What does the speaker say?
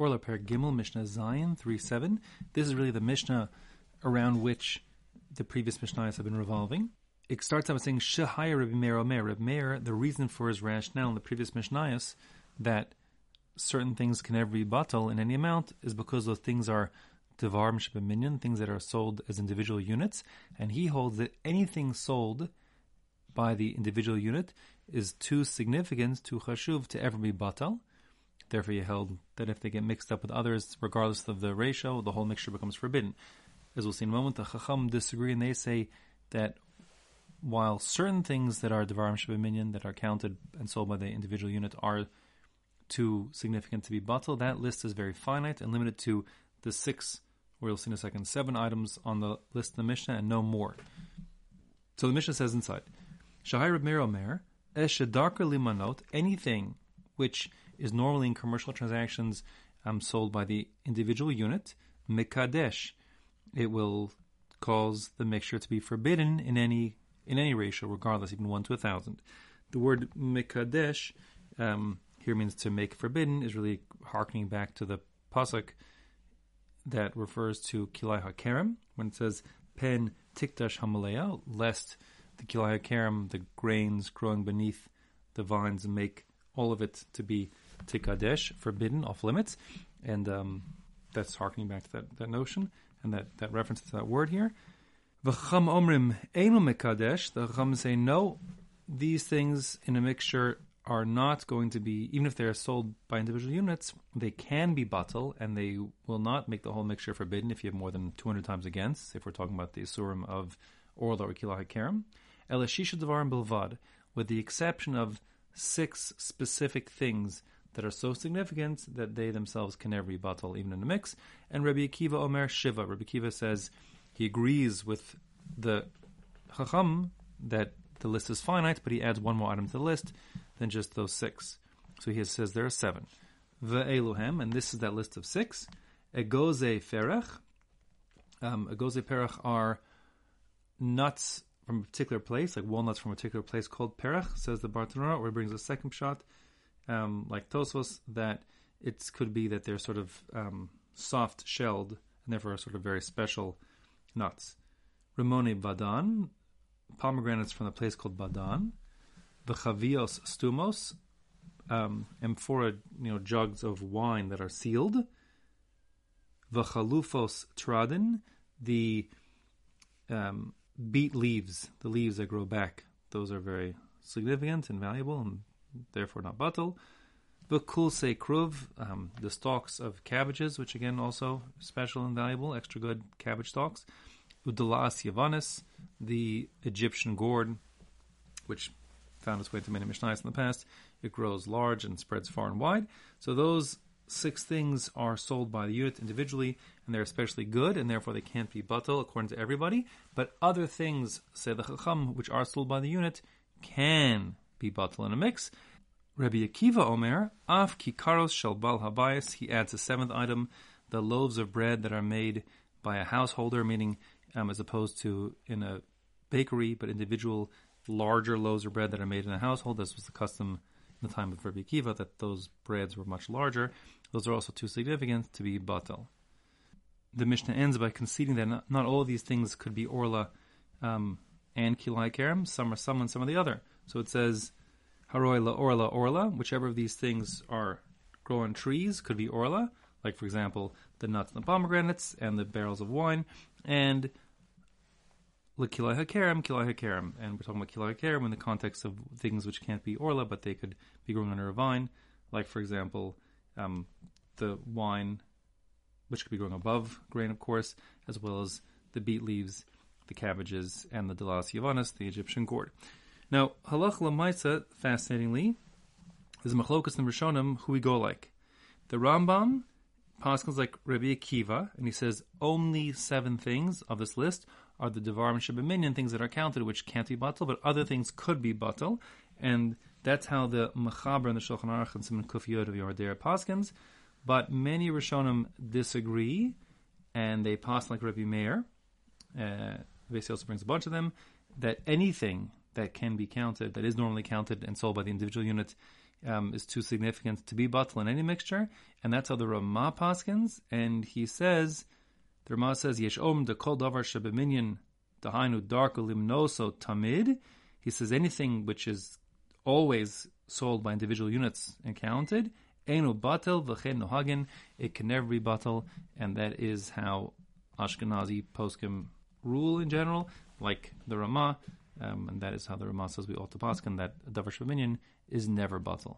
Orla Perek Gimel, Mishnah Zion 3:7. This is really the Mishnah around which the previous Mishnahs have been revolving. It starts out with saying, Shihayi Rebbe Meir Omer. Rebbe Meir, the reason for his rationale in the previous Mishnahs that certain things can never be batal in any amount is because those things are devarim sheb'minyan, things that are sold as individual units, and he holds that anything sold by the individual unit is too significant, too chashuv, to ever be batal. Therefore, he held that if they get mixed up with others, regardless of the ratio, the whole mixture becomes forbidden. As we'll see in a moment, the Chacham disagree, and they say that while certain things that are devarim sheb'minyan, that are counted and sold by the individual unit, are too significant to be batal, that list is very finite and limited to the 6, or you'll see in a second, 7 items on the list of the Mishnah and no more. So the Mishnah says inside, Shihayi Rebbe Meir Omer, eshedarka limanot, anything which is normally in commercial transactions sold by the individual unit, mekadesh, it will cause the mixture to be forbidden in any ratio, regardless, even 1 to 1,000. The word mekadesh here means to make forbidden, is really harkening back to the pasuk that refers to kilai hakerem when it says pen tiktash hamalea, lest the kilai hakerem, the grains growing beneath the vines, make all of it to be tikadesh, forbidden, off limits, and that's harkening back to that notion and that reference to that word here. Vacham omrim einu mekadesh. The Chacham say no, these things in a mixture are not going to be, even if they are sold by individual units, they can be batal, and they will not make the whole mixture forbidden if you have more than 200 times against, if we're talking about the Asurim of Orla or kilai hakerim. Ela Shisha Dvarim Bilvad, with the exception of 6 specific things that are so significant that they themselves can never be batal, even in a mix. And Rabbi Akiva Omer Shiva. Rabbi Akiva says he agrees with the Chacham that the list is finite, but he adds one more item to the list than just those 6. So he says there are 7. Ve'eluhem, and this is that list of 6. Egoze perech. Egoze perech are nuts from a particular place, like walnuts from a particular place called perech, says the Bartenura, or it brings a second shot, like Tosfos, that it could be that they're sort of soft-shelled, and therefore are sort of very special nuts. Ramone Badan, pomegranates from a place called Badan. Vachavios stumos, amphora, jugs of wine that are sealed. Vachalufos Tradin, the beet leaves, the leaves that grow back. Those are very significant and valuable, and therefore not batal. The kul se kruv, the stalks of cabbages, which again also special and valuable, extra good cabbage stalks. Udala as yavanis, the Egyptian gourd, which found its way to many Mishnahs in the past. It grows large and spreads far and wide. So those 6 things are sold by the unit individually, and they're especially good, and therefore they can't be batal according to everybody. But other things, say the Chacham, which are sold by the unit, can be batal in a mix. Rabbi Akiva Omer, Af Kikaros Shel Bal Habayis, he adds a 7th item, the loaves of bread that are made by a householder, meaning as opposed to in a bakery, but individual larger loaves of bread that are made in a household. This was the custom in the time of Rabbi Akiva, that those breads were much larger. Those are also too significant to be batal. The Mishnah ends by conceding that not all of these things could be orla and kilai hakerem. Some are some and some are the other. So it says, haroi la orla, whichever of these things are grow on trees could be orla, like for example, the nuts and the pomegranates and the barrels of wine, and la kilai hakerem, and we're talking about kilai hakerem in the context of things which can't be orla, but they could be grown under a vine, like for example, the wine, which could be grown above grain, of course, as well as the beet leaves, the cabbages, and the delas yavanis, the Egyptian gourd. Now, halacha la ma'isa, fascinatingly, is machlokas in Rishonim, who we go like. The Rambam paskins like Rabbi Akiva, and he says only 7 things of this list are the devarim sheb'minyan, things that are counted, which can't be batal, but other things could be batal. And that's how the Machaber and the Shulchan Aruch and Semen Kufiyod of Yordera paskins. But many Rishonim disagree, and they pass like Rebbe Meir. Vesi also brings a bunch of them, that anything that can be counted, that is normally counted and sold by the individual unit, is too significant to be batal in any mixture, and that's how the Ramah paskins. And he says, the Ramah says, Yesh om de kol davar sheb'minyan dahainu darko limnoso tamid. He says anything which is always sold by individual units and counted, einu batal v'chein nohagen, it can never be batal, and that is how Ashkenazi poskim rule in general, like the Ramah, and that is how the Ramah says we ought to paskin, that davar sheb'minyan is never batal.